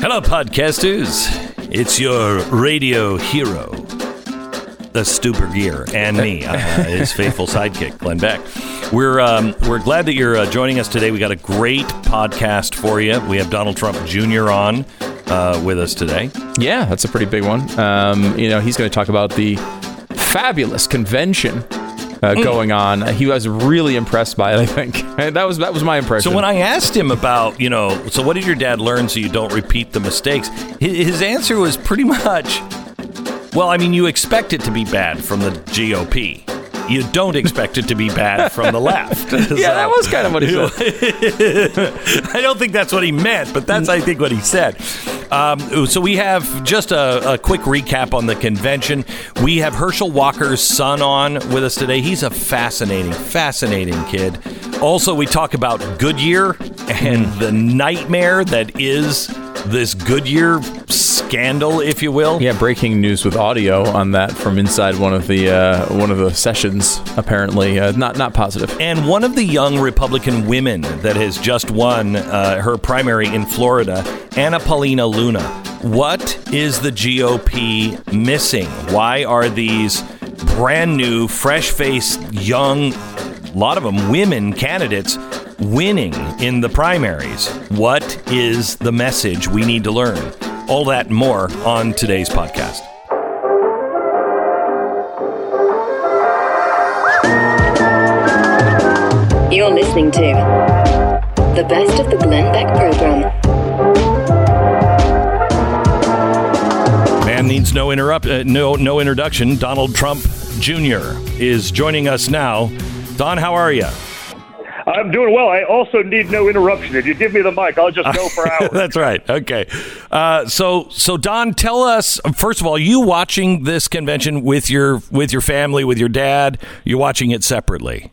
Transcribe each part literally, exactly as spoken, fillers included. Hello, podcasters. It's your radio hero, the Super Gear, and me, uh, his faithful sidekick, Glenn Beck. We're um, we're glad that you're uh, joining us today. We got a great podcast for you. We have Donald Trump Junior on uh, with us today. Yeah, that's a pretty big one. Um, you know, he's going to talk about the fabulous convention Uh, going on. He was really impressed by it, I think. And that was that was my impression. So when I asked him about, you know, so what did your dad learn so you don't repeat the mistakes? His answer was pretty much, well, I mean, you expect it to be bad from the G O P. You don't expect it to be bad from the left. Yeah, so, that was kind of what he said. I don't think that's what he meant, but that's, I think, what he said. Um, so we have just a, a quick recap on the convention. We have Herschel Walker's son on with us today. He's a fascinating, fascinating kid. Also, we talk about Goodyear and the nightmare that is this Goodyear scandal, if you will. Yeah, breaking news with audio on that from inside one of the uh, one of the sessions. Apparently, uh, not not positive. And one of the young Republican women that has just won uh, her primary in Florida, Anna Paulina Luna. What is the G O P missing? Why are these brand new, fresh-faced, young, a lot of them women candidates winning in the primaries? What is the message we need to learn? All that and more on today's podcast. You're listening to the best of the Glenn Beck program. Man needs no interrupt, uh, no no introduction. Donald Trump Junior is joining us now. Don, how are you? I'm doing well. I also need no interruption. If you give me the mic, I'll just go for hours. That's right. Okay. Uh, so, so Don, tell us, first of all, you watching this convention with your with your family, with your dad? You're watching it separately?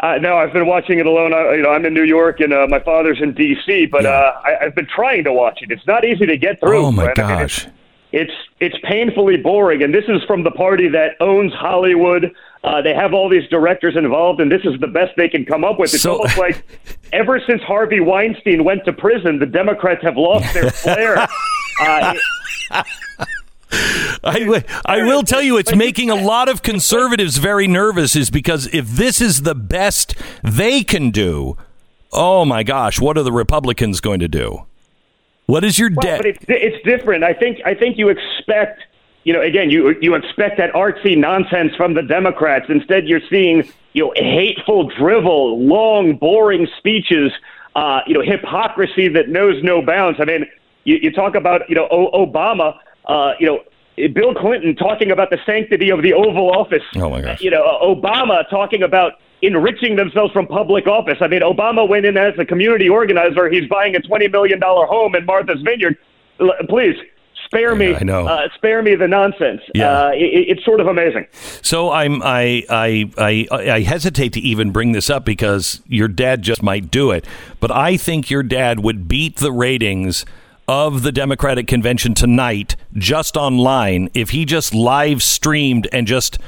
Uh, no, I've been watching it alone. I, you know, I'm in New York, and uh, my father's in D C, but yeah. uh, I, I've been trying to watch it. It's not easy to get through. Oh, my right? gosh. I mean, it's, it's, it's painfully boring, and this is from the party that owns Hollywood. Uh, they have all these directors involved, and this is the best they can come up with. It's so, almost like ever since Harvey Weinstein went to prison, the Democrats have lost their flair. Uh, it, I, w- I will tell you, it's making a lot of conservatives very nervous, is because if this is the best they can do, oh, my gosh, what are the Republicans going to do? What is your debt? Well, but it's, it's different. I think I think you expect... You know, again, you you expect that artsy nonsense from the Democrats. Instead, you're seeing, you know, hateful drivel, long, boring speeches, uh, you know, hypocrisy that knows no bounds. I mean, you, you talk about, you know, o- Obama, uh, you know, Bill Clinton talking about the sanctity of the Oval Office. Oh, my gosh. You know, Obama talking about enriching themselves from public office. I mean, Obama went in as a community organizer. He's buying a twenty million dollars home in Martha's Vineyard. L- please. Spare me, yeah, I know. Uh, spare me the nonsense. Yeah. Uh, it, it's sort of amazing. So I'm, I, I, I, I hesitate to even bring this up because your dad just might do it. But I think your dad would beat the ratings of the Democratic convention tonight just online if he just live streamed and just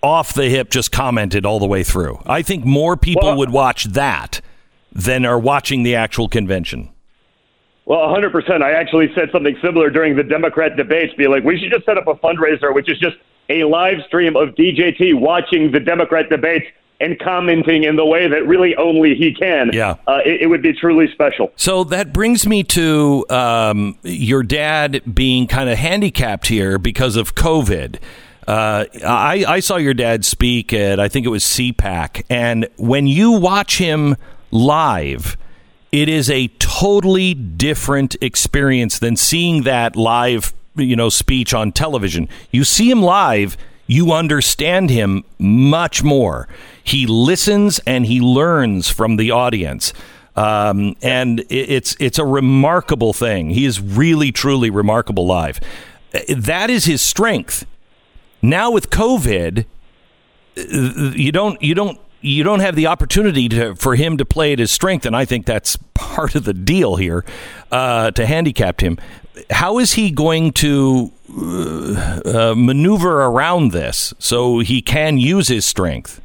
off the hip just commented all the way through. I think more people well, would watch that than are watching the actual convention. Well, one hundred percent. I actually said something similar during the Democrat debates, be like, we should just set up a fundraiser, which is just a live stream of D J T watching the Democrat debates and commenting in the way that really only he can. Yeah, uh, it, it would be truly special. So that brings me to um, your dad being kind of handicapped here because of COVID. Uh, I, I saw your dad speak at, I think it was C PAC. And when you watch him live, it is a totally different experience than seeing that live, you know, speech on television. You see him live, you understand him much more. He listens and he learns from the audience. Um, and it's it's a remarkable thing. He is really, truly remarkable live. That is his strength. Now with COVID, you don't you don't you don't have the opportunity to, for him to play at his strength. And I think that's part of the deal here, uh, to handicap him. How is he going to uh, maneuver around this so he can use his strength?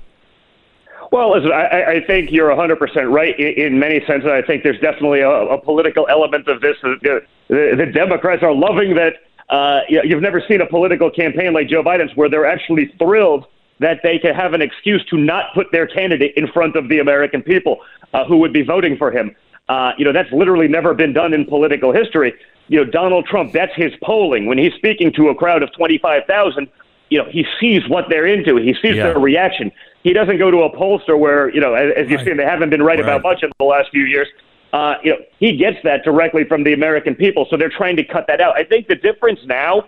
Well, listen, I, I think you're one hundred percent right in, in many senses. I think there's definitely a, a political element of this. The, the, the Democrats are loving that. Uh, you know, you've never seen a political campaign like Joe Biden's where they're actually thrilled that they can have an excuse to not put their candidate in front of the American people uh, who would be voting for him. Uh, you know, that's literally never been done in political history. You know, Donald Trump, that's his polling. When he's speaking to a crowd of twenty-five thousand, you know, he sees what they're into. He sees yeah. their reaction. He doesn't go to a pollster where, you know, as, as you've right. seen, they haven't been right, right about much in the last few years. Uh, you know, he gets that directly from the American people. So they're trying to cut that out. I think the difference now,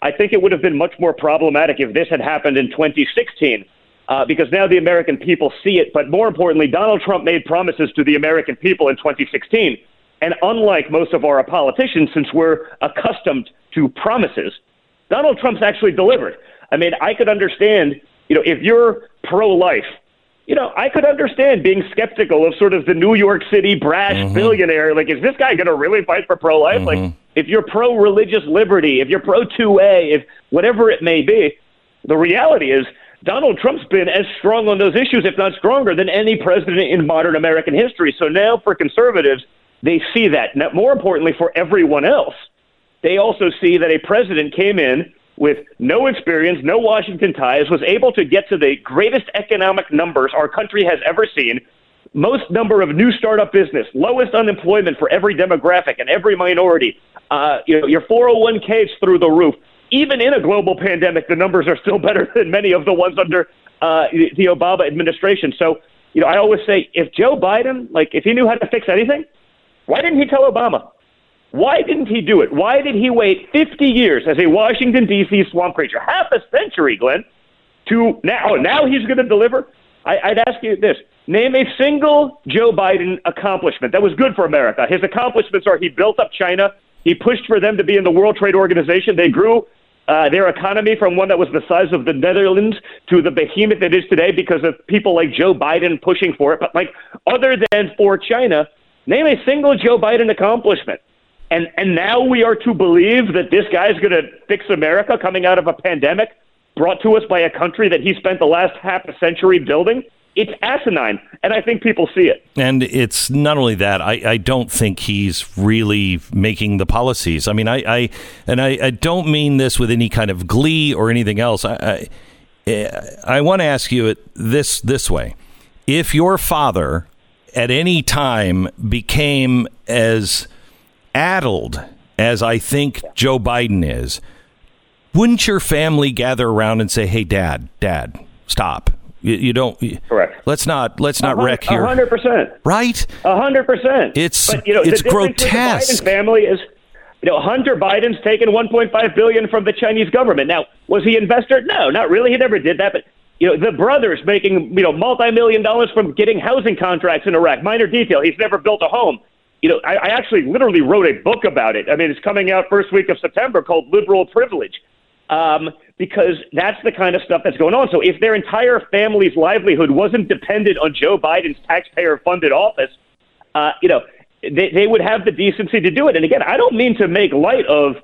I think it would have been much more problematic if this had happened in twenty sixteen, uh, because now the American people see it. But more importantly, Donald Trump made promises to the American people in twenty sixteen. And unlike most of our politicians, since we're accustomed to promises, Donald Trump's actually delivered. I mean, I could understand, you know, if you're pro-life, you know, I could understand being skeptical of sort of the New York City brash mm-hmm. billionaire. Like, is this guy going to really fight for pro-life? Mm-hmm. Like, if you're pro-religious liberty, if you're pro two A, if whatever it may be, the reality is Donald Trump's been as strong on those issues, if not stronger, than any president in modern American history. So now for conservatives, they see that. Now, more importantly, for everyone else, they also see that a president came in with no experience, no Washington ties, was able to get to the greatest economic numbers our country has ever seen, most number of new startup business, lowest unemployment for every demographic and every minority. Uh, you know, your four oh one k is through the roof. Even in a global pandemic, the numbers are still better than many of the ones under uh, the Obama administration. So, you know, I always say, if Joe Biden, like, if he knew how to fix anything, why didn't he tell Obama? Why didn't he do it? Why did he wait fifty years as a Washington, D C swamp creature? Half a century, Glenn, to now. Oh, now he's going to deliver? I, I'd ask you this. Name a single Joe Biden accomplishment that was good for America. His accomplishments are he built up China. He pushed for them to be in the World Trade Organization. They grew uh, their economy from one that was the size of the Netherlands to the behemoth it is today because of people like Joe Biden pushing for it. But, like, other than for China, name a single Joe Biden accomplishment. And and now we are to believe that this guy is going to fix America coming out of a pandemic brought to us by a country that he spent the last half a century building? It's asinine, and I think people see it. And it's not only that, I, I don't think he's really making the policies. I mean, I, I and I, I don't mean this with any kind of glee or anything else. I, I, I want to ask you it this this way. If your father at any time became as addled as I think Joe Biden is, wouldn't your family gather around and say, hey, dad, dad, stop. You, you don't. Correct. Let's not let's not wreck here. one hundred percent. Right. one hundred percent. It's but, you know, it's the grotesque. With the Biden family is, you know, Hunter Biden's taken one point five billion dollars from the Chinese government. Now, was he investor? No, not really. He never did that. But, you know, the brother's making, you know, multi-million dollars from getting housing contracts in Iraq. Minor detail. He's never built a home. You know, I, I actually literally wrote a book about it. I mean, it's coming out first week of September called Liberal Privilege, um, because that's the kind of stuff that's going on. So if their entire family's livelihood wasn't dependent on Joe Biden's taxpayer-funded office, uh, you know, they, they would have the decency to do it. And again, I don't mean to make light of,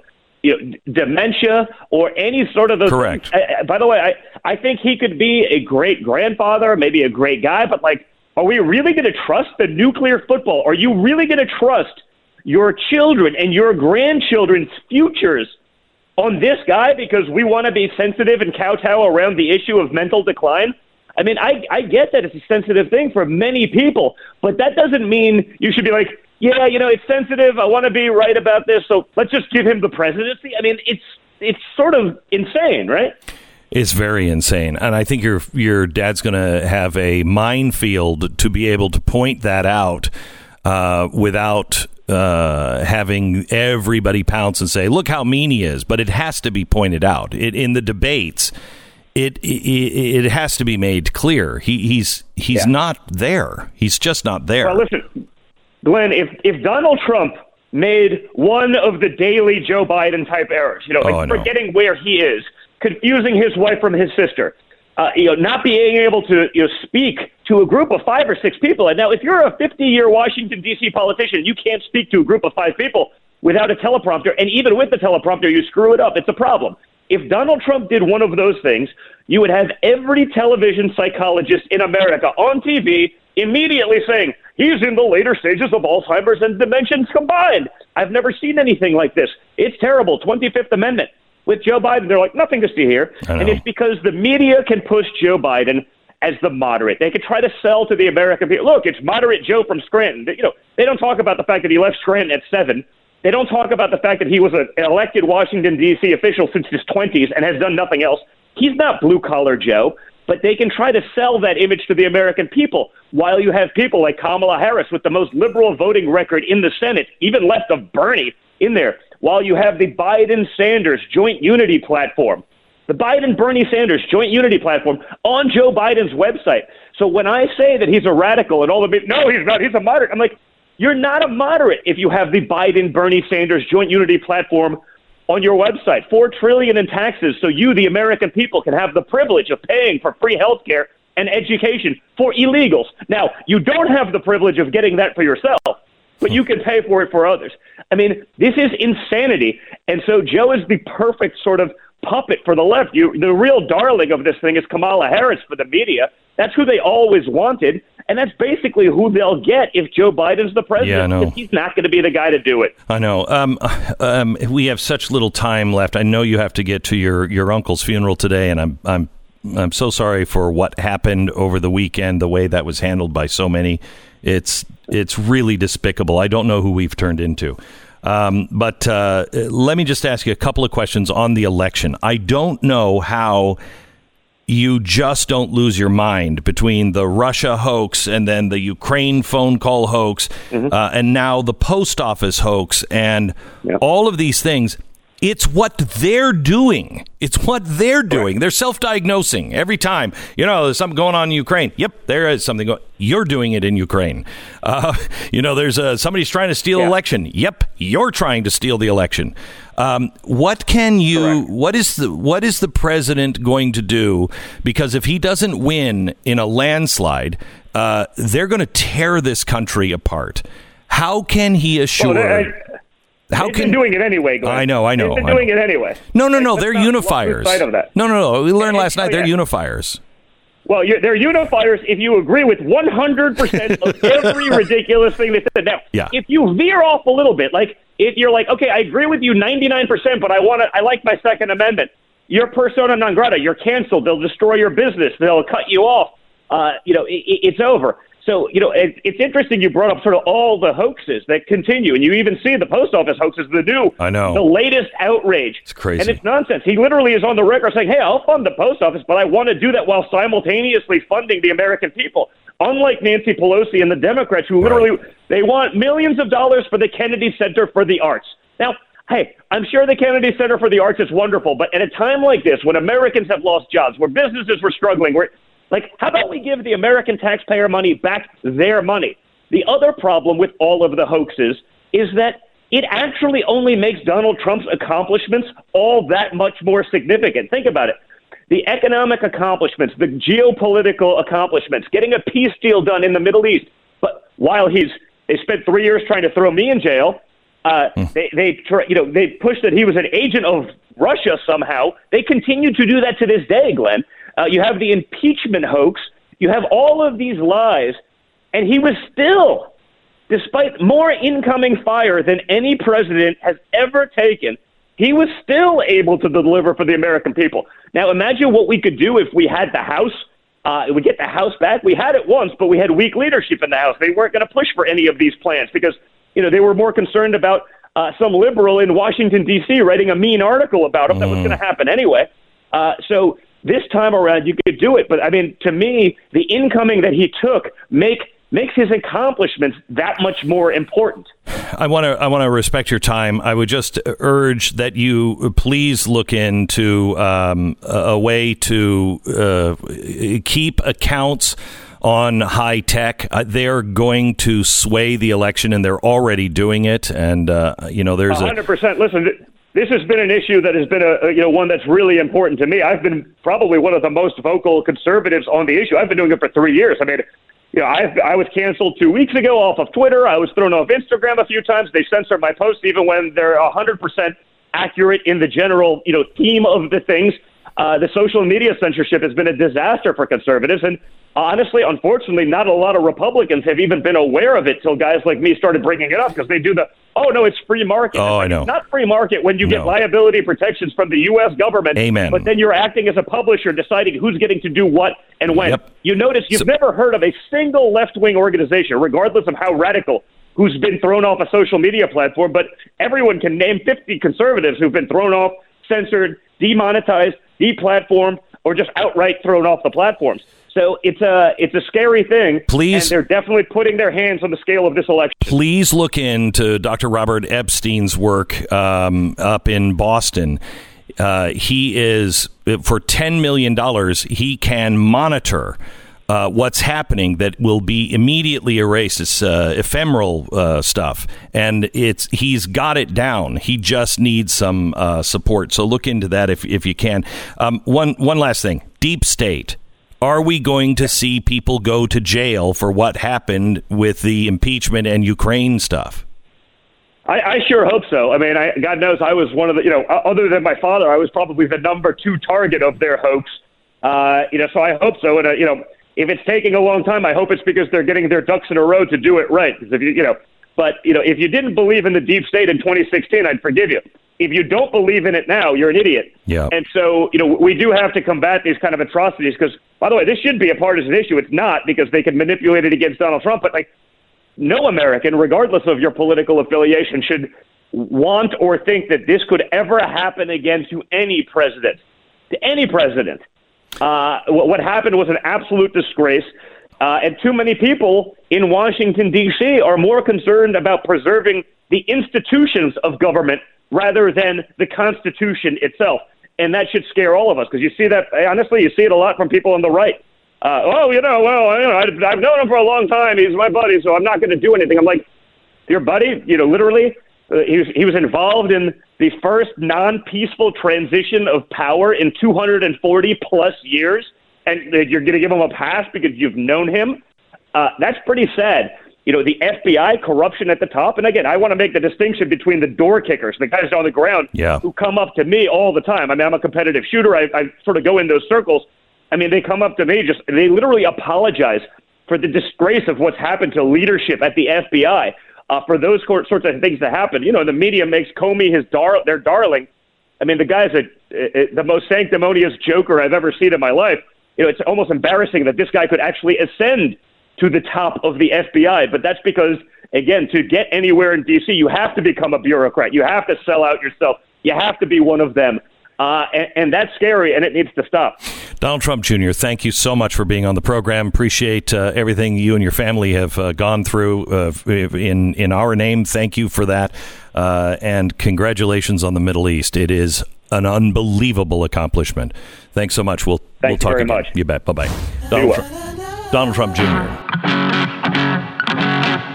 you know, dementia or any sort of those. Correct. I, I, by the way, I, I think he could be a great grandfather, maybe a great guy, but like, are we really going to trust the nuclear football? Are you really going to trust your children and your grandchildren's futures on this guy because we want to be sensitive and kowtow around the issue of mental decline? I mean, I, I get that it's a sensitive thing for many people, but that doesn't mean you should be like, yeah, you know, it's sensitive. I want to be right about this, so let's just give him the presidency. I mean, it's it's sort of insane, right? It's very insane. And I think your your dad's going to have a minefield to be able to point that out uh, without uh, having everybody pounce and say, look how mean he is. But it has to be pointed out it, in the debates. It, it it has to be made clear. He, he's he's yeah. not there. He's just not there. Well, listen, Glenn, if if Donald Trump made one of the daily Joe Biden type errors, you know, like oh, no. forgetting where he is, confusing his wife from his sister, uh, you know, not being able to you know, speak to a group of five or six people. And now if you're a fifty-year Washington, D C politician, you can't speak to a group of five people without a teleprompter. And even with the teleprompter, you screw it up. It's a problem. If Donald Trump did one of those things, you would have every television psychologist in America on T V immediately saying, he's in the later stages of Alzheimer's and dementias combined. I've never seen anything like this. It's terrible. twenty-fifth Amendment. With Joe Biden, they're like, nothing to see here. And it's because the media can push Joe Biden as the moderate. They can try to sell to the American people, look, it's moderate Joe from Scranton. You know, they don't talk about the fact that he left Scranton at seven. They don't talk about the fact that he was an elected Washington, D C official since his twenties and has done nothing else. He's not blue-collar Joe, but they can try to sell that image to the American people while you have people like Kamala Harris with the most liberal voting record in the Senate, even left of Bernie in there, while you have the Biden-Sanders joint unity platform, the Biden-Bernie-Sanders joint unity platform on Joe Biden's website. So when I say that he's a radical and all the people, no, he's not, he's a moderate, I'm like, you're not a moderate if you have the Biden-Bernie-Sanders joint unity platform on your website. Four trillion in taxes so you, the American people, can have the privilege of paying for free health care and education for illegals. Now, you don't have the privilege of getting that for yourself, but you can pay for it for others. I mean, this is insanity. And so Joe is the perfect sort of puppet for the left. You, the real darling of this thing is Kamala Harris for the media. That's who they always wanted. And that's basically who they'll get if Joe Biden's the president. Yeah, I know. He's not going to be the guy to do it. I know. Um, um, we have such little time left. I know you have to get to your, your uncle's funeral today, and I'm I'm I'm so sorry for what happened over the weekend. The way that was handled by so many, it's it's really despicable. I don't know who we've turned into. Um, but uh, let me just ask you a couple of questions on the election. I don't know how. You just don't lose your mind between the Russia hoax and then the Ukraine phone call hoax mm-hmm. uh, and now the post office hoax and yep. all of these things. It's what they're doing. It's what they're doing. Right. They're self-diagnosing every time. You know, there's something going on in Ukraine. Yep, there is something going on. You're doing it in Ukraine. Uh, you know, there's a, somebody's trying to steal yeah. election. Yep, you're trying to steal the election. Um, what can you? Correct. What is the what is the president going to do? Because if he doesn't win in a landslide, uh, they're going to tear this country apart. How can he assure? Well, I, I, how can doing it anyway? Glenn. I know, I know, they've been doing I know. it anyway. No, no, no. Like, they're unifiers. Of that. No, no, no. We learned last night oh, yeah. they're unifiers. Well, you're, they're unifiers if you agree with one hundred percent of every ridiculous thing they said. Now, yeah. if you veer off a little bit, like if you're like, okay, I agree with you ninety-nine percent, but I want to, I like my Second Amendment. You're persona non grata. You're canceled. They'll destroy your business. They'll cut you off. Uh, you know, it, it's over. So, you know, it, it's interesting you brought up sort of all the hoaxes that continue, and you even see the post office hoaxes, the new, I know. the latest outrage. It's crazy. And it's nonsense. He literally is on the record saying, hey, I'll fund the post office, but I want to do that while simultaneously funding the American people. Unlike Nancy Pelosi and the Democrats, who literally, right. they want millions of dollars for the Kennedy Center for the Arts. Now, hey, I'm sure the Kennedy Center for the Arts is wonderful, but at a time like this, when Americans have lost jobs, where businesses were struggling, where... Like, how about we give the American taxpayer money back their money? The other problem with all of the hoaxes is that it actually only makes Donald Trump's accomplishments all that much more significant. Think about it. The economic accomplishments, the geopolitical accomplishments, getting a peace deal done in the Middle East. But while he's they spent three years trying to throw me in jail, uh, mm. they, they you know, they pushed that he was an agent of Russia somehow. They continue to do that to this day, Glenn. Uh, you have the impeachment hoax. You have all of these lies. And he was still, despite more incoming fire than any president has ever taken, he was still able to deliver for the American people. Now, imagine what we could do if we had the House. Uh, we get the House back. We had it once, but we had weak leadership in the House. They weren't going to push for any of these plans because, you know, they were more concerned about uh, some liberal in Washington, D C writing a mean article about him. Mm. That was going to happen anyway. Uh, so... This time around, you could do it. But, I mean, to me, the incoming that he took make makes his accomplishments that much more important. I want to I want to respect your time. I would just urge that you please look into um, a way to uh, keep accounts on high tech. Uh, they're going to sway the election, and they're already doing it. And, uh, you know, there's one hundred percent. A... Listen, this has been an issue that has been, a you know, one that's really important to me. I've been probably one of the most vocal conservatives on the issue. I've been doing it for three years. I mean, you know, I I was canceled two weeks ago off of Twitter. I was thrown off Instagram a few times. They censor my posts even when they're one hundred percent accurate in the general, you know, theme of the things. Uh, the social media censorship has been a disaster for conservatives. And honestly, unfortunately, not a lot of Republicans have even been aware of it till guys like me started bringing it up, because they do the, oh, no, it's free market. Oh, like, I know. It's not free market when you no. get liability protections from the U S government. Amen. But then you're acting as a publisher, deciding who's getting to do what and when. Yep. You notice you've so- never heard of a single left-wing organization, regardless of how radical, who's been thrown off a social media platform. But everyone can name fifty conservatives who've been thrown off, censored, demonetized, deplatformed, or just outright thrown off the platforms. So it's a it's a scary thing. Please, and they're definitely putting their hands on the scale of this election. Please look into Doctor Robert Epstein's work um, up in Boston. Uh, he is, for ten million dollars, he can monitor uh, what's happening that will be immediately erased. It's uh, ephemeral uh, stuff, and it's he's got it down. He just needs some uh, support. So look into that if if you can. Um, one one last thing: deep state. Are we going to see people go to jail for what happened with the impeachment and Ukraine stuff? I, I sure hope so. I mean, I, God knows I was one of the, you know, other than my father, I was probably the number two target of their hoax. Uh, you know, so I hope so. And, uh, you know, if it's taking a long time, I hope it's because they're getting their ducks in a row to do it right. Because if you, you know, but, you know, if you didn't believe in the deep state in twenty sixteen, I'd forgive you. If you don't believe in it now, you're an idiot. Yeah. And so, you know, we do have to combat these kind of atrocities because, by the way, this should be a partisan issue. It's not, because they can manipulate it against Donald Trump. But, like, no American, regardless of your political affiliation, should want or think that this could ever happen again to any president, to any president. Uh, what happened was an absolute disgrace. Uh, and too many people in Washington, D C are more concerned about preserving the institutions of government rather than the Constitution itself. And that should scare all of us, because you see that, honestly, you see it a lot from people on the right. Uh, oh, you know, well, you know, I, I've known him for a long time. He's my buddy, so I'm not going to do anything. I'm like, your buddy, you know, literally, uh, he was, he was involved in the first non-peaceful transition of power in two hundred forty plus years, and uh, you're going to give him a pass because you've known him? Uh, that's pretty sad. You know, the F B I corruption at the top. And again, I want to make the distinction between the door kickers, the guys on the ground yeah. who come up to me all the time. I mean, I'm a competitive shooter. I, I sort of go in those circles. I mean, they come up to me, just they literally apologize for the disgrace of what's happened to leadership at the F B I, uh, for those sorts of things to happen. You know, the media makes Comey his dar- their darling. I mean, the guy's a, a, the most sanctimonious joker I've ever seen in my life. You know, it's almost embarrassing that this guy could actually ascend to the top of the F B I. But that's because, again, to get anywhere in D C, you have to become a bureaucrat. You have to sell out yourself. You have to be one of them. Uh, and, and that's scary, and it needs to stop. Donald Trump Junior, thank you so much for being on the program. Appreciate uh, everything you and your family have uh, gone through uh, in, in our name. Thank you for that. Uh, and congratulations on the Middle East. It is an unbelievable accomplishment. Thanks so much. We'll, Thank we'll talk you very again. Much. You bet. Bye-bye. Donald Trump. Donald Trump Junior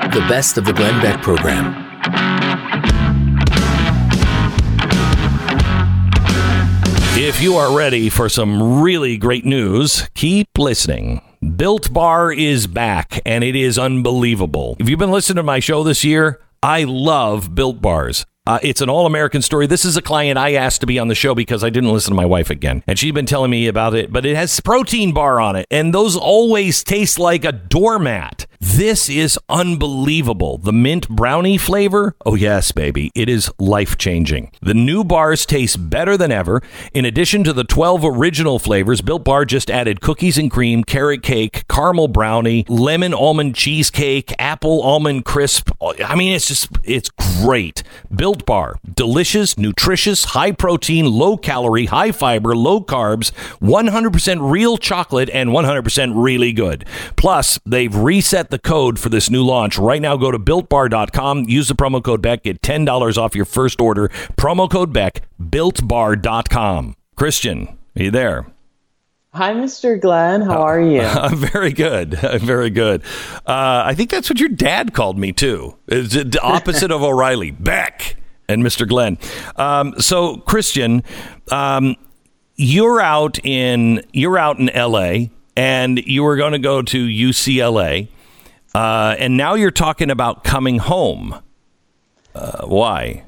The best of the Glenn Beck program. If you are ready for some really great news, keep listening. Built Bar is back, and it is unbelievable. If you've been listening to my show this year, I love Built Bars. Uh, it's an all-American story. This is a client I asked to be on the show because I didn't listen to my wife again. And she'd been telling me about it, but it has protein bar on it. And those always taste like a doormat. This is unbelievable. The mint brownie flavor? Oh, yes, baby. It is life-changing. The new bars taste better than ever. In addition to the twelve original flavors, Built Bar just added cookies and cream, carrot cake, caramel brownie, lemon almond cheesecake, apple almond crisp. I mean, it's just, it's great. Built Bar. Delicious, nutritious, high protein, low calorie, high fiber, low carbs, one hundred percent real chocolate, and one hundred percent really good. Plus, they've reset the code for this new launch. Right now, go to built bar dot com, use the promo code Beck, get ten dollars off your first order. Promo code Beck, built bar dot com. Christian, are you there? Hi, Mister Glenn. How are you? Uh, I'm very good. I'm very good. Uh, I think that's what your dad called me, too. It's the opposite of O'Reilly. Beck and Mister Glenn. Um, so, Christian, um, you're out in you're out in L A and you were going to go to U C L A. Uh, and now you're talking about coming home. Uh, why?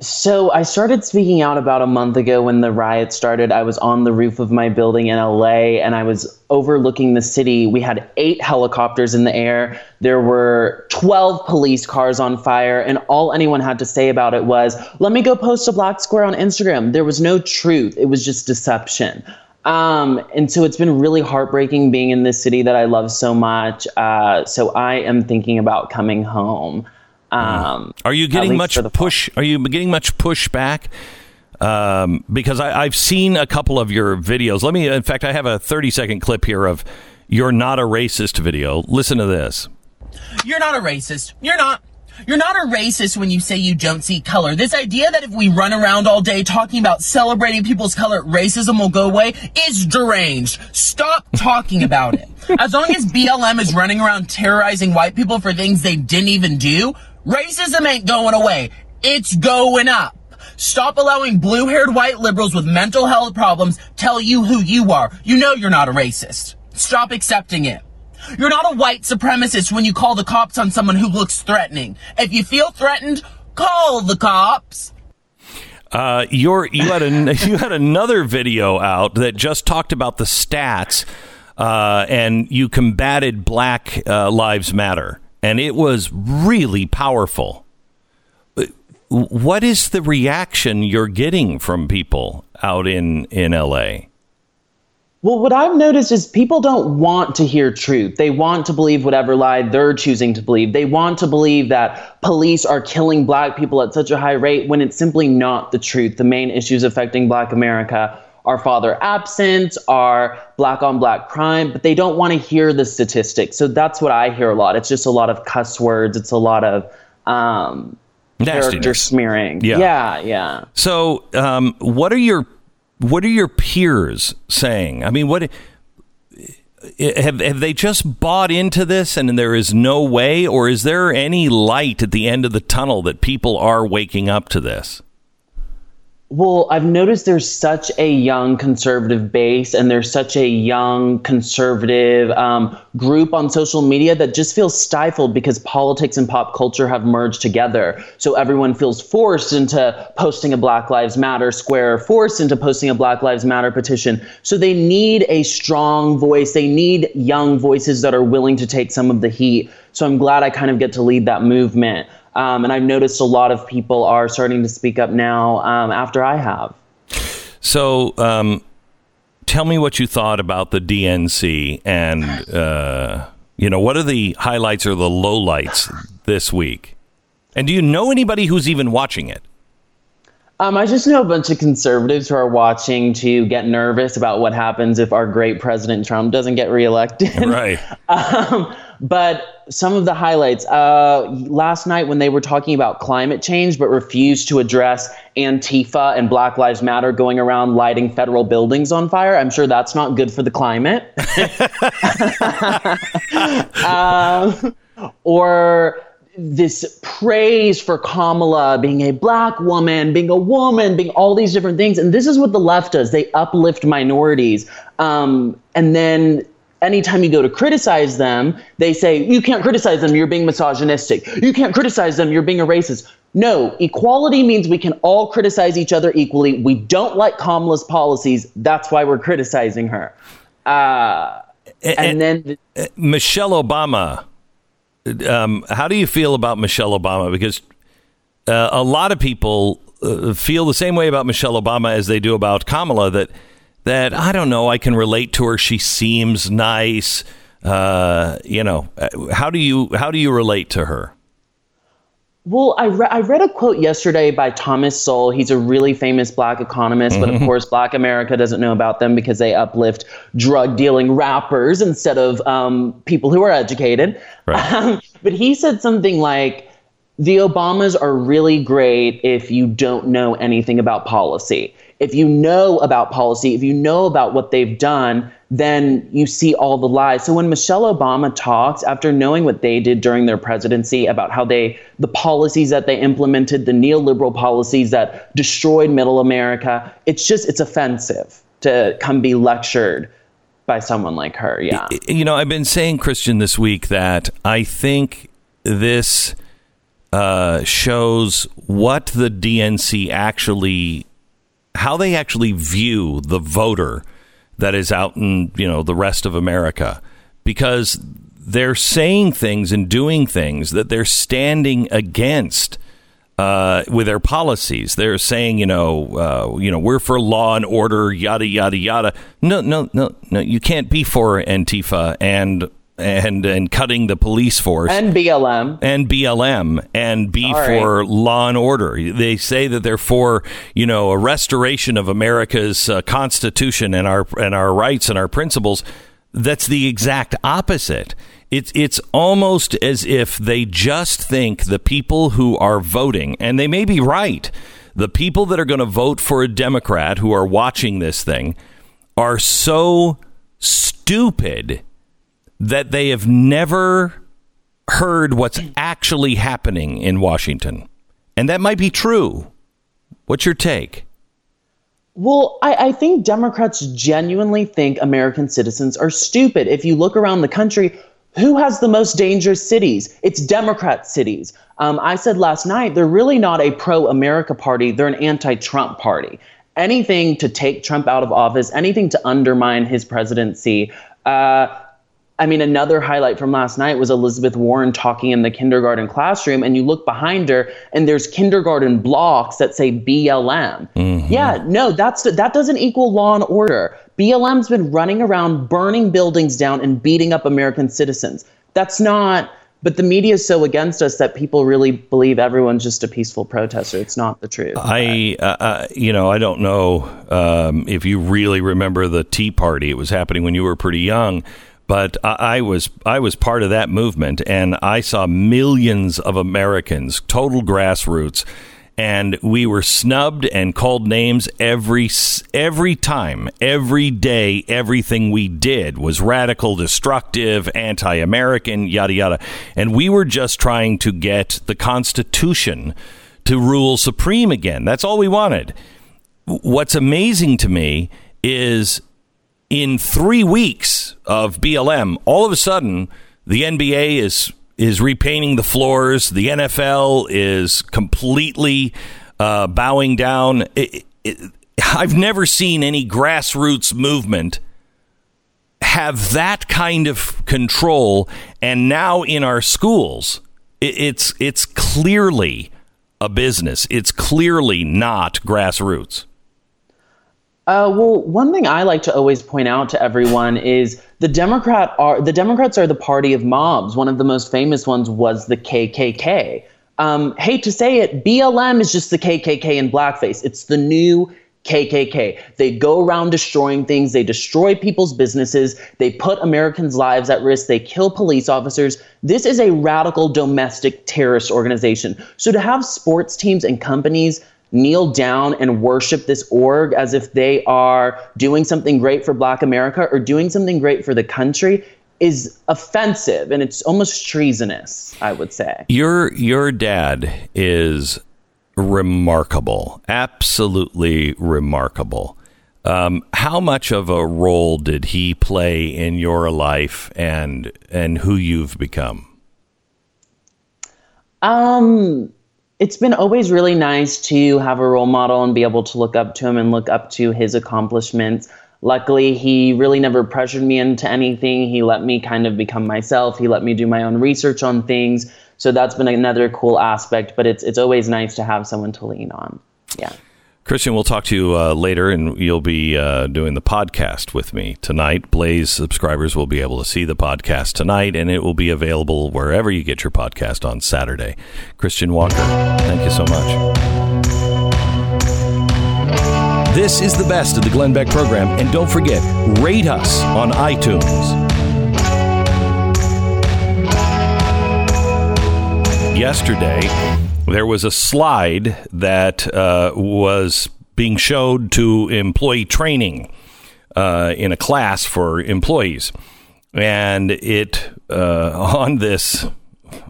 So I started speaking out about a month ago when the riot started. I was on the roof of my building in L A and I was overlooking the city. We had eight helicopters in the air. There were twelve police cars on fire. And all anyone had to say about it was, let me go post a black square on Instagram. There was no truth. It was just deception. Um, and so it's been really heartbreaking being in this city that I love so much. Uh, so I am thinking about coming home. Um, are you getting much push? Are you getting much pushback? Um, because I, I've seen a couple of your videos. Let me, in fact, I have a thirty second clip here of "You're Not a Racist" video. Listen to this. You're not a racist. You're not. You're not a racist when you say you don't see color. This idea that if we run around all day talking about celebrating people's color, racism will go away is deranged. Stop talking about it. As long as B L M is running around terrorizing white people for things they didn't even do, racism ain't going away. It's going up. Stop allowing blue-haired white liberals with mental health problems tell you who you are. You know you're not a racist. Stop accepting it. You're not a white supremacist when you call the cops on someone who looks threatening. If you feel threatened, call the cops. Uh, you're, you had a, you had another video out that just talked about the stats, uh, and you combated Black uh, Lives Matter. And it was really powerful. What is the reaction you're getting from people out in, in L A? Well, what I've noticed is people don't want to hear truth. They want to believe whatever lie they're choosing to believe. They want to believe that police are killing black people at such a high rate when it's simply not the truth. The main issues affecting black America are father absence, are black on black crime, but they don't want to hear the statistics. So that's what I hear a lot. It's just a lot of cuss words. It's a lot of um, character smearing. Yeah, yeah. yeah. So um, what are your what are your peers saying? I mean, what have have they just bought into this and there is no way, or is there any light at the end of the tunnel that people are waking up to this? Well, I've noticed there's such a young conservative base and there's such a young conservative um, group on social media that just feels stifled because politics and pop culture have merged together. So everyone feels forced into posting a Black Lives Matter square, forced into posting a Black Lives Matter petition. So they need a strong voice. They need young voices that are willing to take some of the heat. So I'm glad I kind of get to lead that movement. Um, and I've noticed a lot of people are starting to speak up now um, after I have. So um, tell me what you thought about the D N C and, uh, you know, what are the highlights or the lowlights this week? And do you know anybody who's even watching it? Um, I just know a bunch of conservatives who are watching to get nervous about what happens if our great President Trump doesn't get reelected. Right. um, but some of the highlights, uh, last night when they were talking about climate change but refused to address Antifa and Black Lives Matter going around lighting federal buildings on fire, I'm sure that's not good for the climate. um, or... this praise for Kamala being a black woman, being a woman, being all these different things. And this is what the left does. They uplift minorities. Um, and then anytime you go to criticize them, they say, you can't criticize them, you're being misogynistic. You can't criticize them, you're being a racist. No, equality means we can all criticize each other equally. We don't like Kamala's policies. That's why we're criticizing her. Uh, and, and then th- uh, Michelle Obama. Um, how do you feel about Michelle Obama? Because uh, a lot of people uh, feel the same way about Michelle Obama as they do about Kamala, that that I don't know, I can relate to her. She seems nice. Uh, you know, how do you how do you relate to her? Well, I, re- I read a quote yesterday by Thomas Sowell. He's a really famous black economist, but of course, black America doesn't know about them because they uplift drug dealing rappers instead of um, people who are educated. Right. Um, but he said something like, the Obamas are really great if you don't know anything about policy. If you know about policy, if you know about what they've done, then you see all the lies. So when Michelle Obama talks, after knowing what they did during their presidency about how they, the policies that they implemented, the neoliberal policies that destroyed middle America, it's just, it's offensive to come be lectured by someone like her. Yeah. You know, I've been saying, Christian, this week that I think this uh, shows what the D N C actually, how they actually view the voter that is out in, you know, the rest of America, because they're saying things and doing things that they're standing against uh, with their policies. They're saying, you know, uh, you know, we're for law and order, yada, yada, yada. No, no, no, no. You can't be for Antifa and and and cutting the police force and B L M and B L M and be Sorry. for law and order. They say that they're for, you know, a restoration of America's uh, Constitution and our and our rights and our principles. That's the exact opposite. It's it's almost as if they just think the people who are voting, and they may be right, the people that are going to vote for a Democrat who are watching this thing are so stupid that they have never heard what's actually happening in Washington. And that might be true. What's your take? Well, I, I think Democrats genuinely think American citizens are stupid. If you look around the country, who has the most dangerous cities? It's Democrat cities. Um, I said last night, they're really not a pro-America party. They're an anti-Trump party. Anything to take Trump out of office, anything to undermine his presidency. Uh, I mean, another highlight from last night was Elizabeth Warren talking in the kindergarten classroom, and you look behind her and there's kindergarten blocks that say B L M. Mm-hmm. Yeah, no, that's that doesn't equal law and order. B L M's been running around burning buildings down and beating up American citizens. That's not, but the media is so against us that people really believe everyone's just a peaceful protester. It's not the truth. I, uh, uh, you know, I don't know um, if you really remember the Tea Party. It was happening when you were pretty young. But I was I was part of that movement, and I saw millions of Americans, total grassroots, and we were snubbed and called names every every time, every day. Everything we did was radical, destructive, anti-American, yada, yada. And we were just trying to get the Constitution to rule supreme again. That's all we wanted. What's amazing to me is in three weeks of B L M, all of a sudden, the N B A is is repainting the floors. The N F L is completely uh, bowing down. It, it, I've never seen any grassroots movement have that kind of control. And now in our schools, it, it's it's clearly a business. It's clearly not grassroots. Uh, well, one thing I like to always point out to everyone is the Democrat are the Democrats are the party of mobs. One of the most famous ones was the K K K. Um, hate to say it, B L M is just the K K K in blackface. It's the new K K K. They go around destroying things. They destroy people's businesses. They put Americans' lives at risk. They kill police officers. This is a radical domestic terrorist organization. So to have sports teams and companies kneel down and worship this org as if they are doing something great for Black America or doing something great for the country is offensive, and it's almost treasonous, I would say. Your your dad is remarkable, absolutely remarkable. Um, how much of a role did he play in your life and and who you've become? Um. It's been always really nice to have a role model and be able to look up to him and look up to his accomplishments. Luckily, he really never pressured me into anything. He let me kind of become myself. He let me do my own research on things. So that's been another cool aspect. But it's it's always nice to have someone to lean on. Yeah. Christian, we'll talk to you uh, later, and you'll be uh, doing the podcast with me tonight. Blaze subscribers will be able to see the podcast tonight, and it will be available wherever you get your podcast on Saturday. Christian Walker, thank you so much. This is the best of the Glenn Beck program, and don't forget, rate us on iTunes. yesterday, there was a slide that uh, was being showed to employee training uh, in a class for employees. And it uh, on this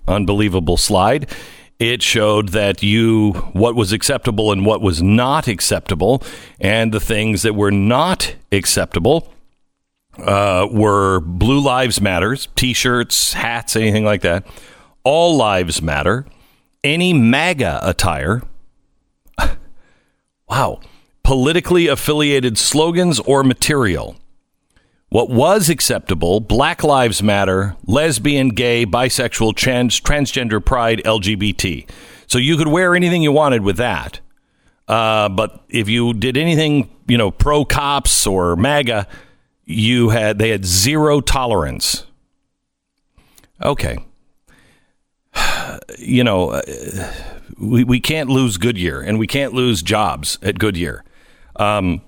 unbelievable slide, it showed that you what was acceptable and what was not acceptable. And the things that were not acceptable uh, were Blue Lives Matters, T-shirts, hats, anything like that. All lives matter. Any MAGA attire. Wow. Politically affiliated slogans or material. What was acceptable, Black Lives Matter, lesbian, gay, bisexual, trans, transgender pride, L G B T. So you could wear anything you wanted with that. Uh, but if you did anything, you know, pro-cops or MAGA, you had they had zero tolerance. Okay. You know, we, we can't lose Goodyear and we can't lose jobs at Goodyear. Um,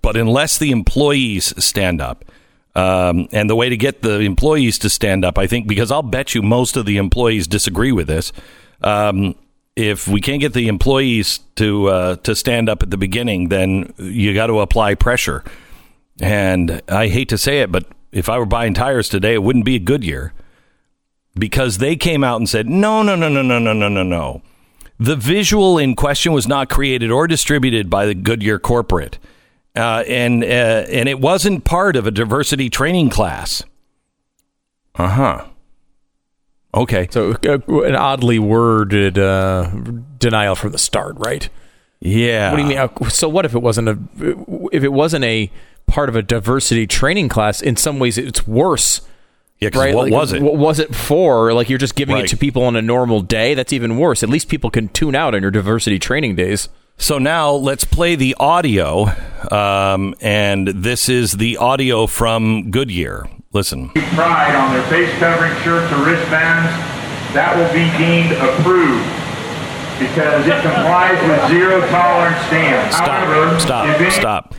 but unless the employees stand up. Um, and the way to get the employees to stand up, I think, because I'll bet you most of the employees disagree with this. Um, if we can't get the employees to uh, to stand up at the beginning, then you got to apply pressure. And I hate to say it, but if I were buying tires today, it wouldn't be a Goodyear, because they came out and said, no, no, no, no, no, no, no, no, no. The visual in question was not created or distributed by the Goodyear corporate. Uh, and uh, and it wasn't part of a diversity training class. Uh-huh. Okay. So uh, an oddly worded uh, denial from the start, right? Yeah. What do you mean? So what if it wasn't a if it wasn't a part of a diversity training class? In some ways, it's worse. Yeah, right? What like, was it? What was it for? Like, you're just giving right. it to people on a normal day? That's even worse. At least people can tune out on your diversity training days. So now let's play the audio, um, and this is the audio from Goodyear. Listen. Pride on their face covering shirts or wristbands, that will be deemed approved because it complies with zero tolerance standards. Stop, However, stop, any- stop.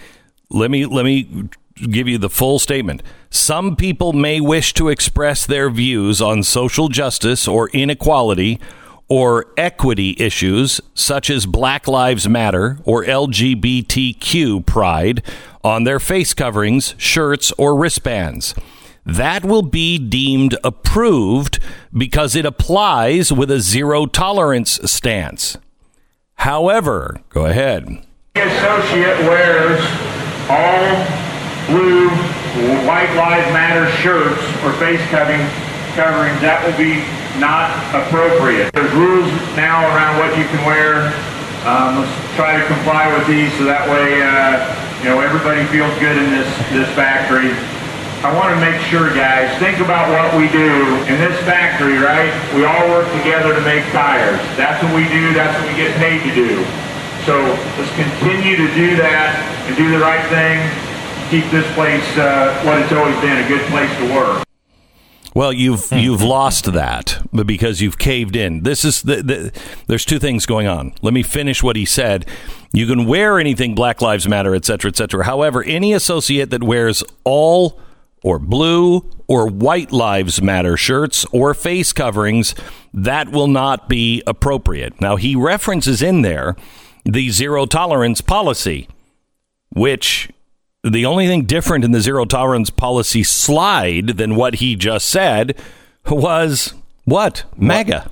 Let me, let me give you the full statement. Some people may wish to express their views on social justice or inequality or equity issues such as Black Lives Matter or L G B T Q pride on their face coverings, shirts, or wristbands. That will be deemed approved because it applies with a zero tolerance stance. However, go ahead. The associate wears all blue White Lives Matter shirts or face covering, coverings. That will be not appropriate. There's rules now around what you can wear. Um, let's try to comply with these so that way uh, you know everybody feels good in this, this factory. I want to make sure, guys, think about what we do in this factory, right? We all work together to make tires. That's what we do. That's what we get paid to do. So let's continue to do that and do the right thing. Keep this place uh, what it's always been, a good place to work. Well, you've you've lost that because you've caved in. This is the, the, there's two things going on. Let me finish what he said. You can wear anything Black Lives Matter, et cetera, et cetera. However, any associate that wears all or blue or White Lives Matter shirts or face coverings, that will not be appropriate. Now, he references in there the zero tolerance policy, which the only thing different in the zero tolerance policy slide than what he just said was what? MAGA.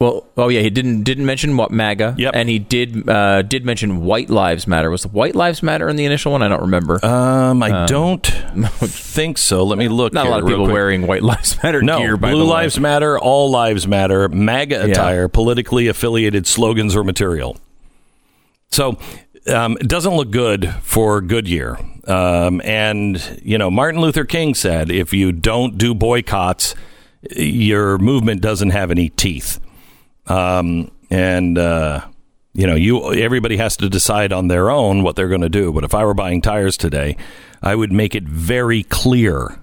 Well, oh yeah, he didn't didn't mention what MAGA. Yep. And he did uh, did mention White Lives Matter. Was the White Lives Matter in the initial one? I don't remember. Um, I um, don't think so. Let me look. Not here a lot of people quick. Wearing White Lives Matter no, gear. By Blue the way. Lives Matter, all lives matter, MAGA attire, yeah. Politically affiliated slogans or material. So. Um, it doesn't look good for Goodyear. Um, and, you know, Martin Luther King said, if you don't do boycotts, your movement doesn't have any teeth. Um, and, uh, you know, you everybody has to decide on their own what they're going to do. But if I were buying tires today, I would make it very clear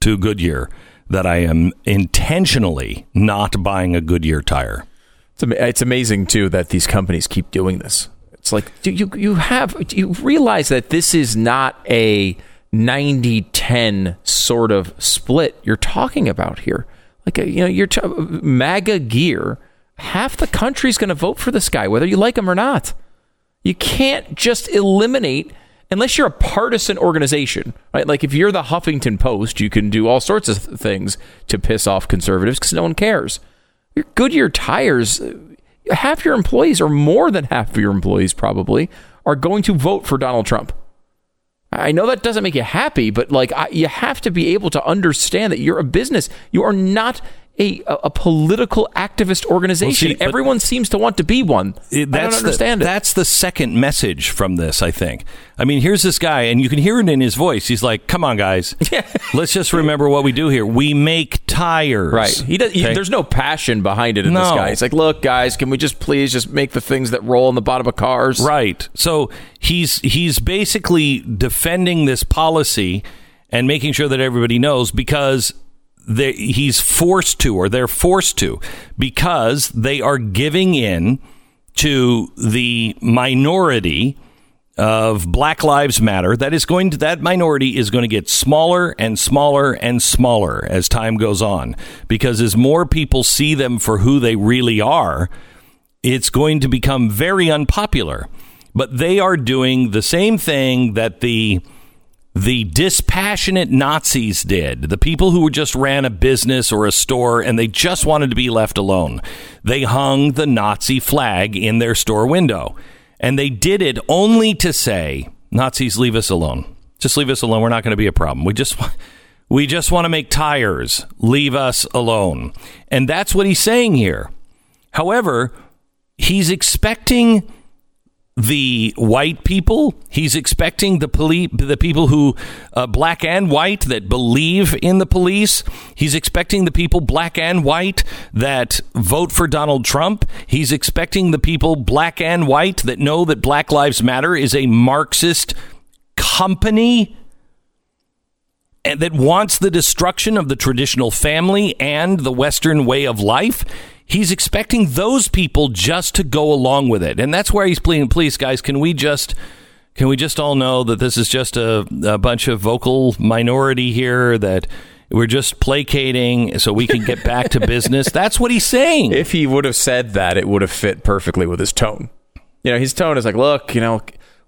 to Goodyear that I am intentionally not buying a Goodyear tire. It's, am- it's amazing, too, that these companies keep doing this. It's like, do you you have do you realize that this is not a ninety ten sort of split you're talking about here? Like, you know, you're t- MAGA gear. Half the country's going to vote for this guy, whether you like him or not. You can't just eliminate, unless you're a partisan organization, right? Like, if you're the Huffington Post, you can do all sorts of things to piss off conservatives because no one cares. Your Goodyear tires, half your employees, or more than half of your employees probably, are going to vote for Donald Trump. I know that doesn't make you happy, but like I, you have to be able to understand that you're a business. You are not a a political activist organization. Well, see, everyone seems to want to be one. It, that's I don't understand the, it. That's the second message from this, I think. I mean, here's this guy, and you can hear it in his voice. He's like, come on, guys. Let's just remember what we do here. We make tires. Right. He does, okay? he, There's no passion behind it in no. this guy. He's like, look, guys, can we just please just make the things that roll on the bottom of cars? Right. So he's he's basically defending this policy and making sure that everybody knows because... They, he's forced to, or they're forced to, because they are giving in to the minority of Black Lives Matter. That is going to, that minority is going to get smaller and smaller and smaller as time goes on, because as more people see them for who they really are, it's going to become very unpopular. But they are doing the same thing that the The dispassionate Nazis did, the people who just ran a business or a store and they just wanted to be left alone. They hung the Nazi flag in their store window, and they did it only to say, Nazis, leave us alone. Just leave us alone. We're not going to be a problem. We just we just want to make tires. Leave us alone. And that's what he's saying here. However, he's expecting the white people, he's expecting the police, the people who uh, black and white that believe in the police. He's expecting the people black and white that vote for Donald Trump. He's expecting the people black and white that know that Black Lives Matter is a Marxist company and that wants the destruction of the traditional family and the Western way of life. He's expecting those people just to go along with it. And that's where he's pleading, please, guys, can we just can we just all know that this is just a, a bunch of vocal minority here that we're just placating so we can get back to business? That's what he's saying. If he would have said that, it would have fit perfectly with his tone. You know, his tone is like, look, you know,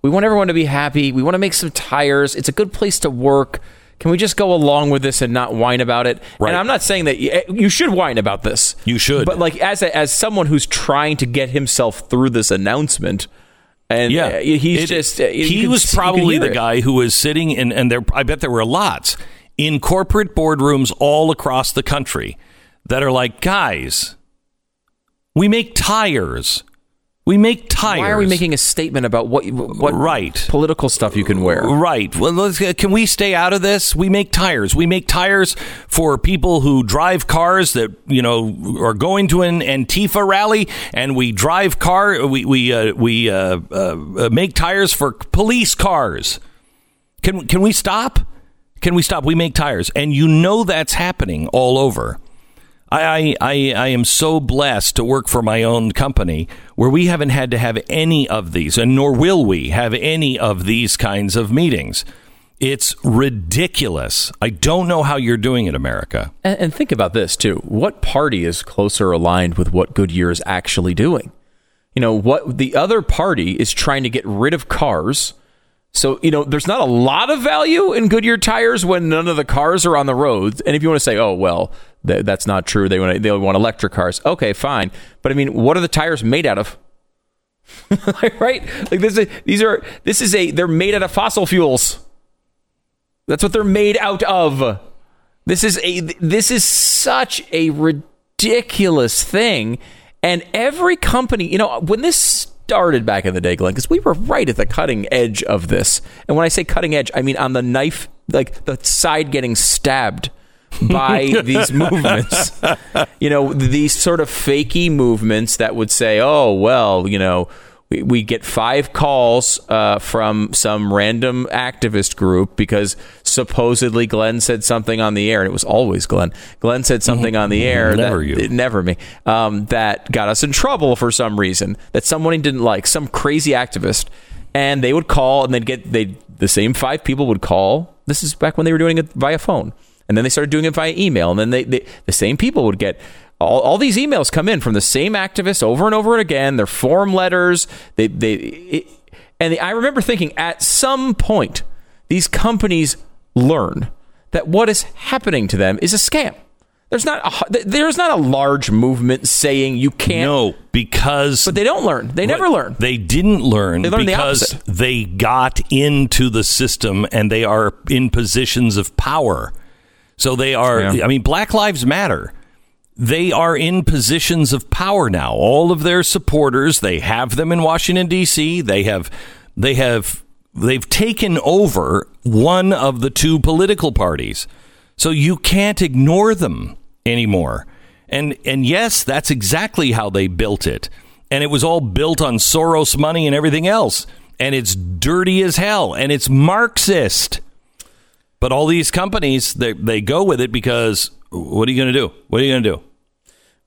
we want everyone to be happy. We want to make some tires. It's a good place to work. Can we just go along with this and not whine about it? Right. And I'm not saying that you, you should whine about this. You should. But like as a, as someone who's trying to get himself through this announcement, and yeah, he's it, just it, he was see, probably the it. guy who was sitting in, and there I bet there were lots in corporate boardrooms all across the country that are like, guys, we make tires. We make tires. Why are we making a statement about what what right. political stuff you can wear? Right. Well, let's, can we stay out of this? We make tires. We make tires for people who drive cars that, you know, are going to an Antifa rally, and we drive car. We we uh, we uh, uh, make tires for police cars. Can can we stop? Can we stop? We make tires, and you know that's happening all over. I, I I am so blessed to work for my own company where we haven't had to have any of these, and nor will we have any of these kinds of meetings. It's ridiculous. I don't know how you're doing it, America. And, and think about this, too. What party is closer aligned with what Goodyear is actually doing? You know, what the other party is trying to get rid of cars. So, you know, there's not a lot of value in Goodyear tires when none of the cars are on the roads. And if you want to say, oh, well, th- that's not true. They want, they want electric cars. OK, fine. But I mean, what are the tires made out of? Right. Like this is, these are this is a they're made out of fossil fuels. That's what they're made out of. This is a this is such a ridiculous thing. And every company, you know, when this started back in the day, Glenn, because we were right at the cutting edge of this. And when I say cutting edge, I mean on the knife, like the side getting stabbed by these movements. You know, these sort of fakey movements that would say, oh, well, you know, we, we get five calls uh, from some random activist group because supposedly Glenn said something on the air. And it was always Glenn. Glenn said something on the air. Never that, you. Never me. Um, that got us in trouble for some reason that someone didn't like, some crazy activist. And they would call and they'd get, they the same five people would call. This is back when they were doing it via phone. And then they started doing it via email. And then they, they the same people would get all, all these emails come in from the same activists over and over again. Their form letters. They they it, and I remember thinking at some point these companies learn that what is happening to them is a scam. There's not a, there's not a large movement saying you can't. No, because. But they don't learn. They never learn. They didn't learn they because the opposite. They got into the system and they are in positions of power. So they are. Yeah. I mean, Black Lives Matter. They are in positions of power now. All of their supporters, they have them in Washington, D C. They have they have they've taken over one of the two political parties. So you can't ignore them anymore. And and yes, that's exactly how they built it. And it was all built on Soros money and everything else. And it's dirty as hell. And it's Marxist. But all these companies, they, they go with it because what are you going to do? What are you going to do?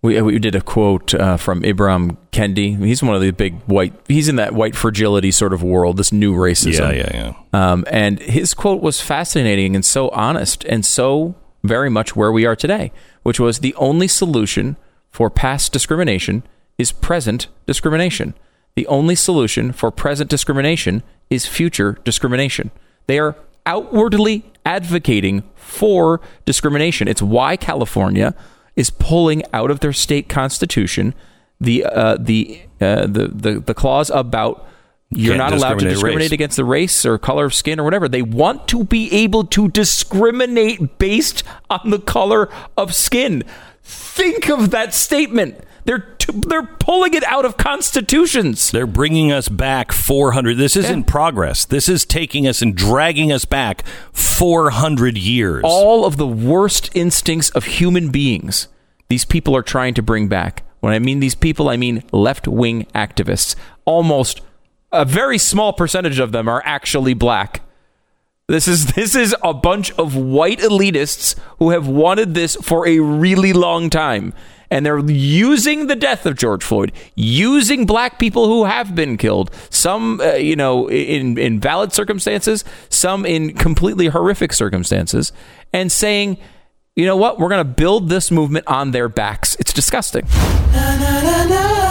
We, we did a quote uh, from Ibram Kendi. He's one of the big white. He's in that white fragility sort of world, this new racism. Yeah, yeah, yeah. Um, and his quote was fascinating and so honest and so very much where we are today, which was the only solution for past discrimination is present discrimination. The only solution for present discrimination is future discrimination. They are outwardly advocating for discrimination. It's why California is pulling out of their state constitution the uh, the, uh, the the the clause about you're Can't not allowed to discriminate race. Against the race or color of skin or whatever. They want to be able to discriminate based on the color of skin. Think of that statement. They're t- they're pulling it out of constitutions. They're bringing us back four hundred. This isn't yeah. progress. This is taking us and dragging us back four hundred years. All of the worst instincts of human beings, these people are trying to bring back. When I mean these people, I mean left-wing activists. Almost a very small percentage of them are actually black. This is this is a bunch of white elitists who have wanted this for a really long time. And they're using the death of George Floyd, using black people who have been killed, some, uh, you know, in, in valid circumstances, some in completely horrific circumstances, and saying, you know what, we're going to build this movement on their backs. It's disgusting. Na, na, na, na.